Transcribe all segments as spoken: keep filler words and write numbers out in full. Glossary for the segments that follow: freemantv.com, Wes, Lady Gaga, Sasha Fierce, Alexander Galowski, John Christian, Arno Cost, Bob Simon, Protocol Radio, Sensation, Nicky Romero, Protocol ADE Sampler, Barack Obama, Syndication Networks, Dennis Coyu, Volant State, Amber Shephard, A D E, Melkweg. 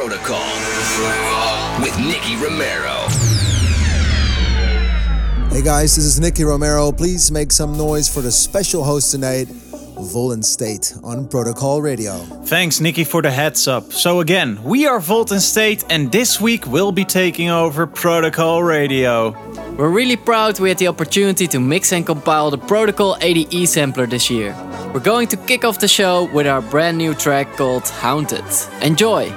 Protocol with Nicky Romero. Hey guys, this is Nicky Romero. Please make some noise for the special host tonight, Volant State on Protocol Radio. Thanks, Nicky, for the heads up. So again, we are Volant State, and this week we'll be taking over Protocol Radio. We're really proud we had the opportunity to mix and compile the Protocol A D E Sampler this year. We're going to kick off the show with our brand new track called Haunted. Enjoy!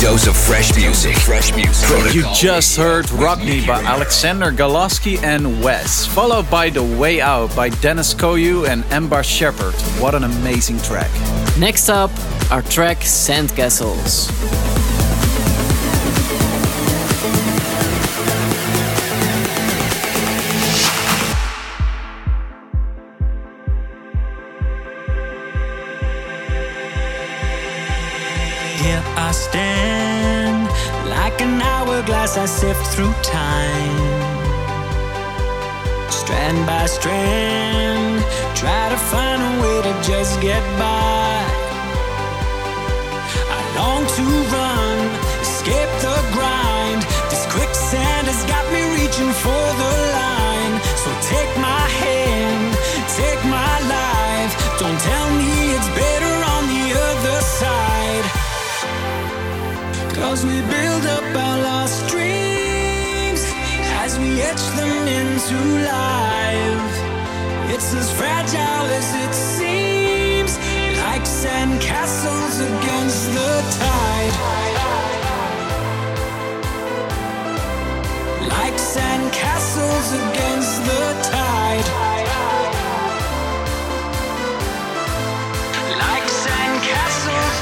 dose of fresh music. Fresh music. Protocol. You just heard Rodney by Alexander Galowski and Wes, followed by The Way Out by Dennis Coyu and Amber Shephard. What an amazing track. Next up, our track Sandcastles. I stand like an hourglass, I sift through time, strand by strand, try to find a way to just get by. I long to run, escape the grind. This quicksand has got me reaching for the line. So take my hand, take my life. Don't tell me it's better on the other side. 'Cause we build up our lost dreams as we etch them into life. It's as fragile as it seems, like sandcastles against the tide. Like sandcastles against the tide. Like sandcastles.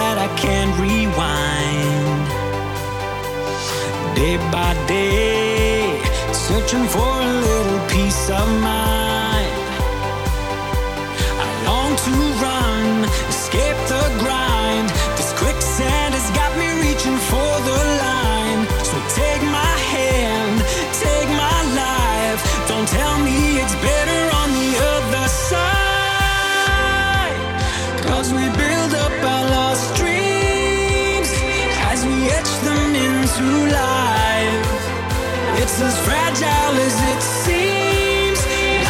That I can't rewind. Day by day, searching for a little peace of mind. I long to run, escape the grind. This quicksand has got me reaching for the line. So take my hand, take my life. Don't tell me it's better on the other side. 'Cause we build up our lost dreams as we etch them into life. It's as fragile as it seems,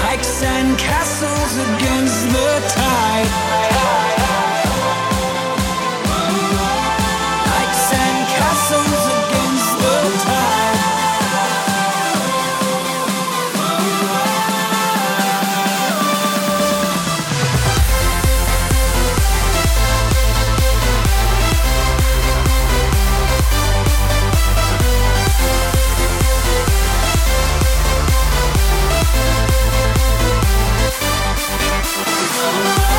like sandcastles against the tide. Like sandcastles against the tide. Oh,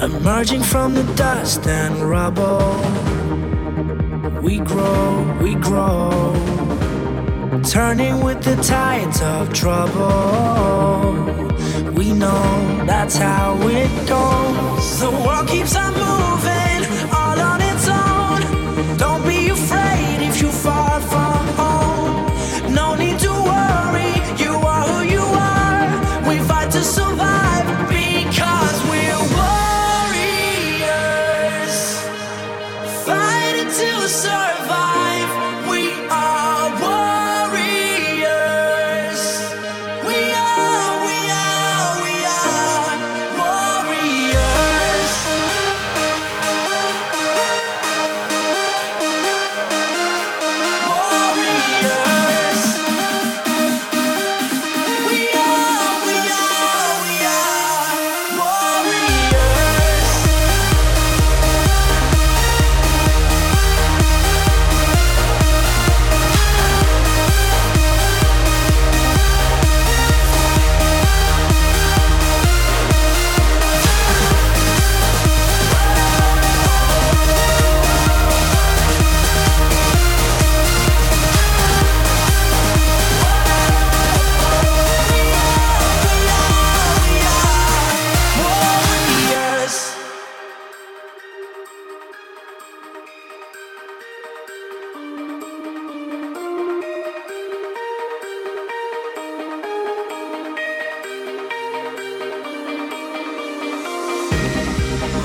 Emerging from the dust and rubble, we grow, we grow, turning with the tides of trouble. We know that's how it goes. The world keeps on moving all on its own. Don't be afraid if you fall from home. No need to worry, you are who you are. We fight to survive because we're warriors, fighting to survive. We are warriors. We are, we are, we are warriors. Warriors. We are, we are, we are warriors.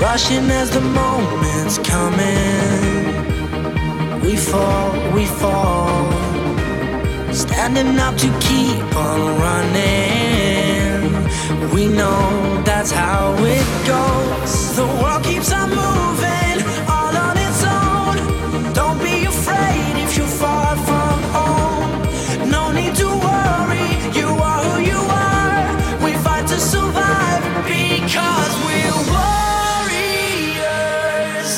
Warriors. Rushing as the moment's coming, we fall, we fall, standing up to keep on running. We know that's how it goes. The world keeps on moving all on its own. Don't be afraid if you fall from home. No need to worry, you are who you are. We fight to survive because we're warriors,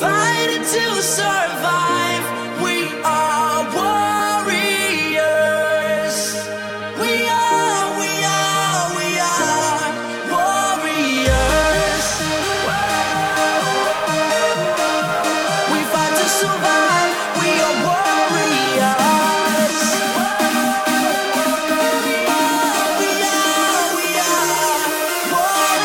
fighting to survive. We are warriors. We are, we are, we are warriors. We fight to survive. We are warriors. We are, we are, we are warriors.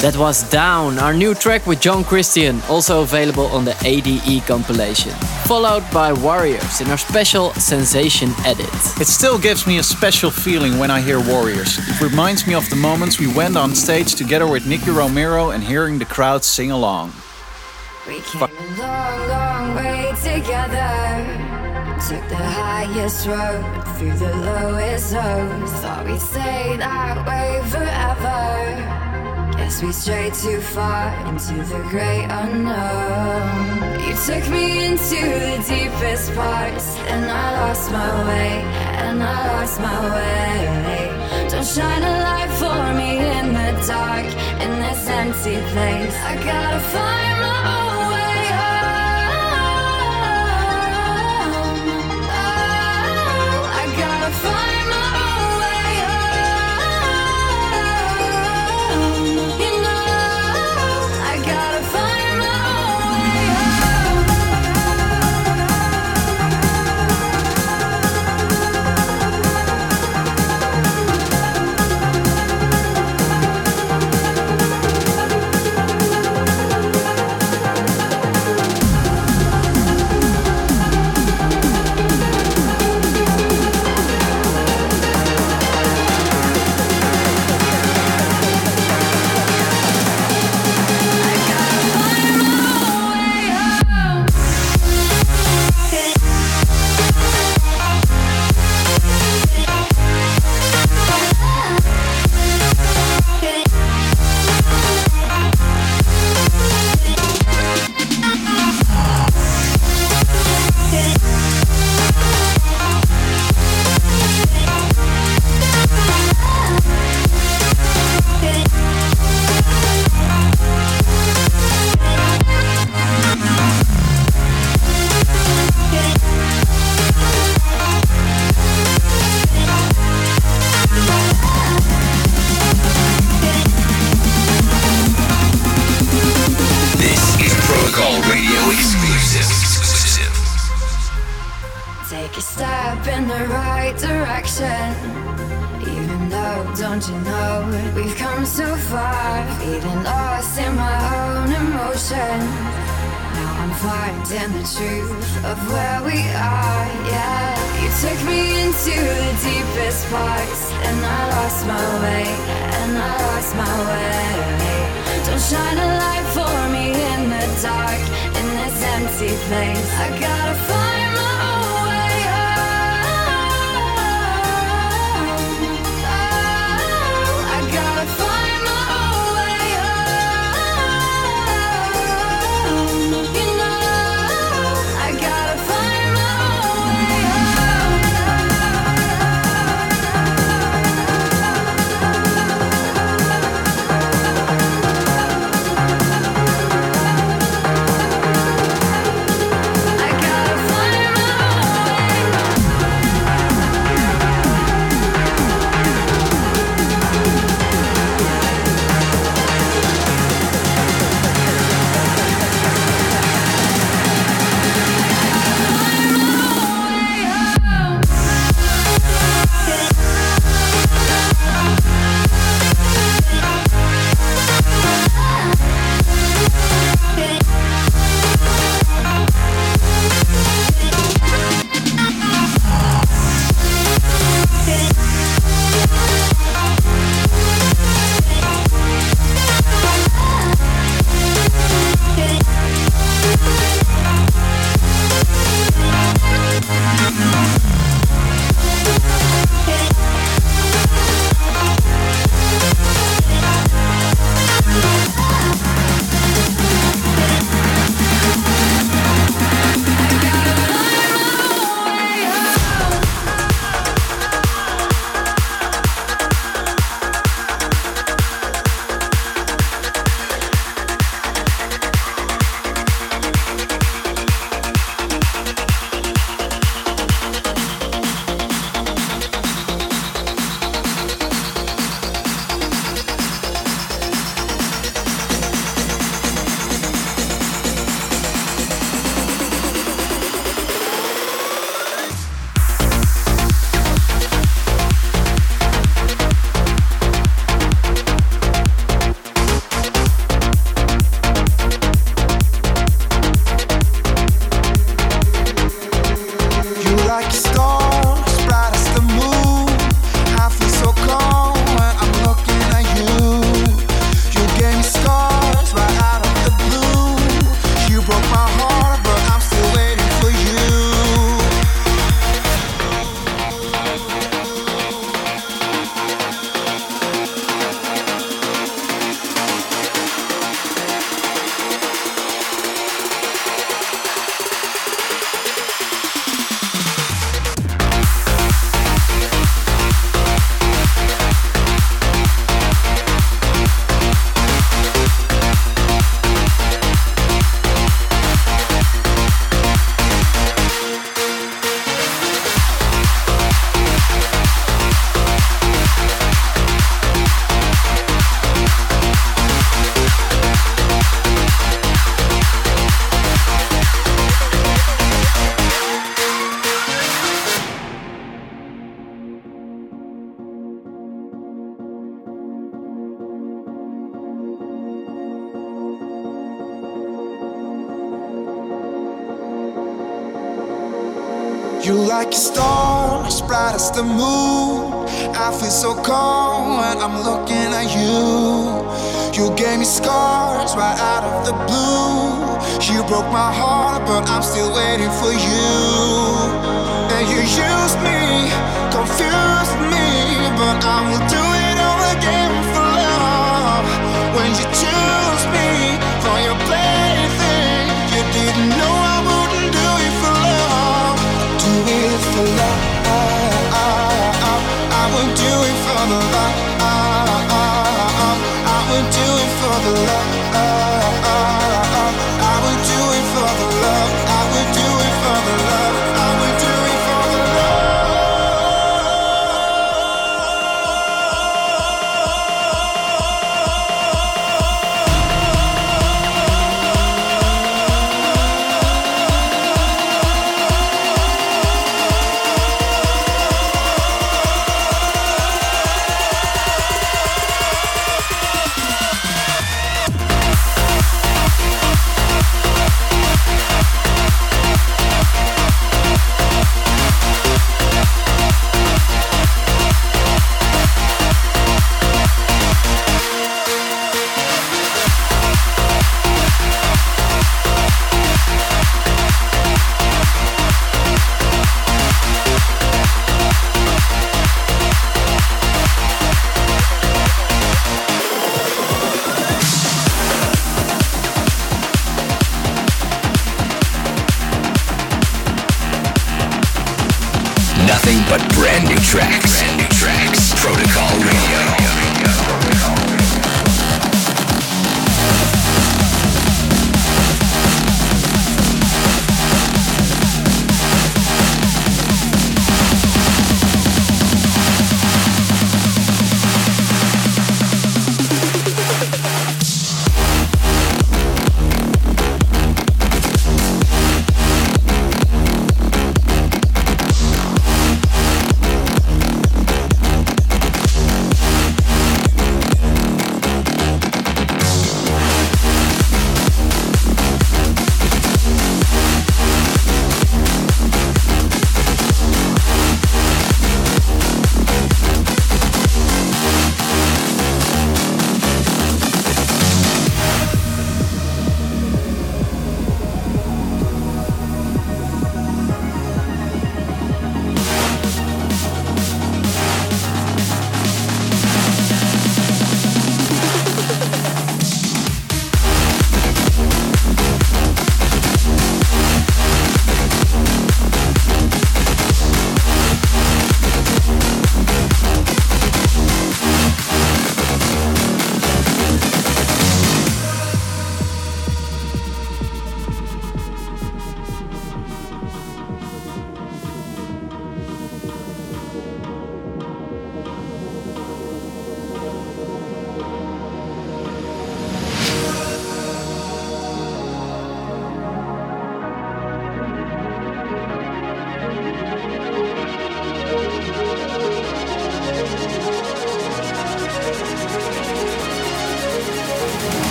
That was Down, our new track with John Christian, also available on the A D E compilation. Followed by Warriors in our special Sensation edit. It still gives me a special feeling when I hear Warriors. It reminds me of the moments we went on stage together with Nicky Romero and hearing the crowd sing along. We came a long, long way together. Took the highest road through the lowest road. Thought we'd stay that way forever. Guess we strayed too far into the great unknown. You took me into the deepest parts, and I lost my way, and I lost my way. Don't shine a light for me in the dark, in this empty place. I gotta find my own way home. Oh, I gotta find my own way home. don't you know? We've come so far, feeling lost in my own emotion. Now I'm blind in the truth of where we are, yeah. You took me into the deepest parts, and I lost my way, and I lost my way. Don't shine a light for me in the dark, in this empty place. I gotta find my own way home. Oh, I gotta find my own way home. You know, I gotta find my own way home. Like a star, as bright as the moon. I feel so cold when I'm looking at you. You gave me scars right out of the blue. You broke my heart, but I'm still waiting for you. And you used me, confused me, but I will do it all again for love. When you choose me for your plaything, you didn't know I wouldn't do it for love. It for love, I, I, I, I would do it for the love, I, I, I, I would do it for the love, I, I, I, I would do it for the love, I would do it for the love, I would do it for the love. but brand new tracks. Brand new tracks. Protocol Radio.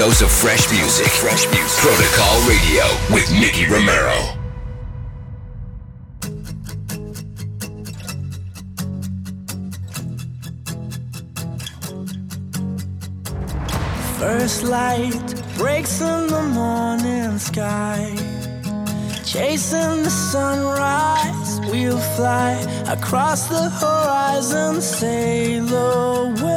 dose of fresh music. Fresh music. Protocol Radio with Nicky Romero. First light breaks in the morning sky. Chasing the sunrise, we'll fly across the horizon, sail away.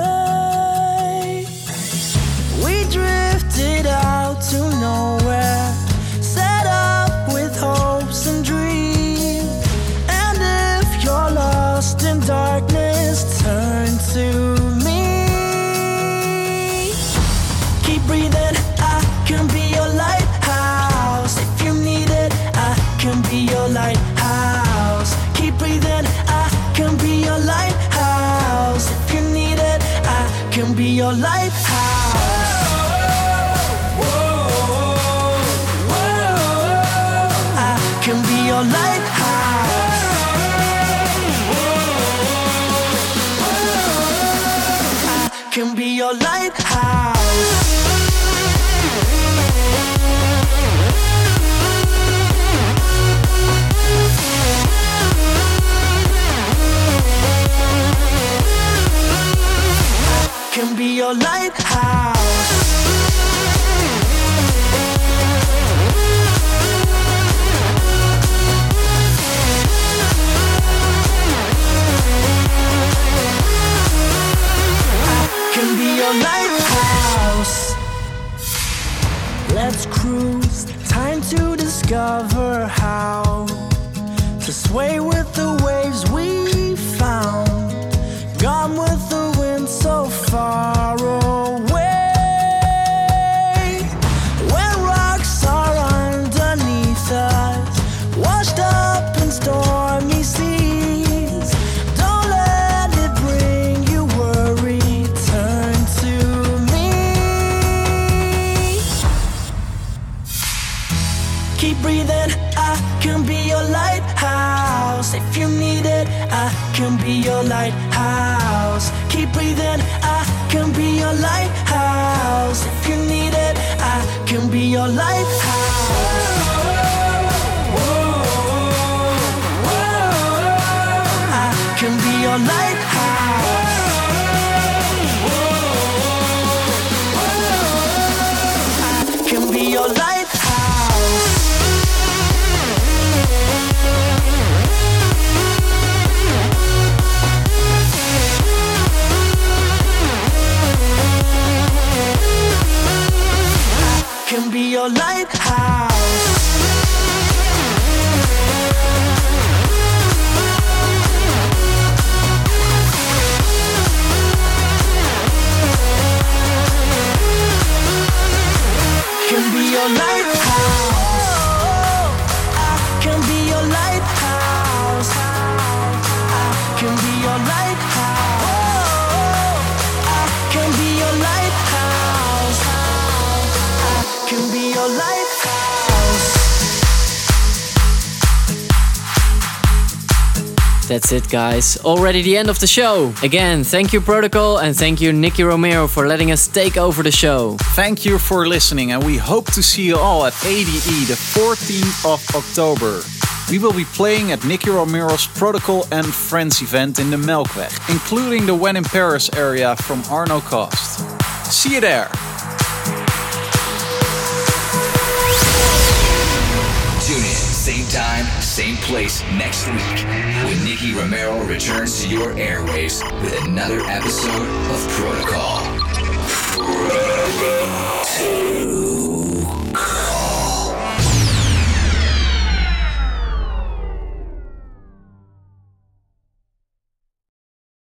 We drifted out to nowhere, set up with hopes and dreams. And if you're lost in darkness, turn to me. Keep breathing, I can be your light. Can be your lighthouse. Keep breathing, I can be your lighthouse. If you need it, I can be your lighthouse. Whoa, whoa, whoa. I can be your lighthouse. Whoa, whoa, whoa. I can be your lighthouse. Can be your lighthouse. I can be your lighthouse. Let's cruise, time to discover how to sway with the waves we found. Gone with the wind so far away. When rocks are underneath us, washed up in stormy seas, don't let it bring you worry. Turn to me. Keep breathing, I can be your lighthouse. If you need it, I can be your lighthouse. Keep breathing, I can be your lighthouse. If you need it, I can be your lighthouse. Whoa, whoa, whoa. I can be your lighthouse. Whoa, whoa, whoa. I can be your lighthouse. Can be your lighthouse. Can be your lighthouse. I can be your lighthouse. I can be your lighthouse. I can be your lighthouse. I can be your lighthouse. That's it, guys. Already the end of the show. Again, thank you, Protocol, and thank you, Nicky Romero, for letting us take over the show. Thank you for listening, and we hope to see you all at A D E the fourteenth of October. We will be playing at Nicky Romero's Protocol and Friends event in the Melkweg, including the When in Paris area from Arno Cost. See you there! Same time, same place next week when Nicky Romero returns to your airwaves with another episode of Protocol. Protocol.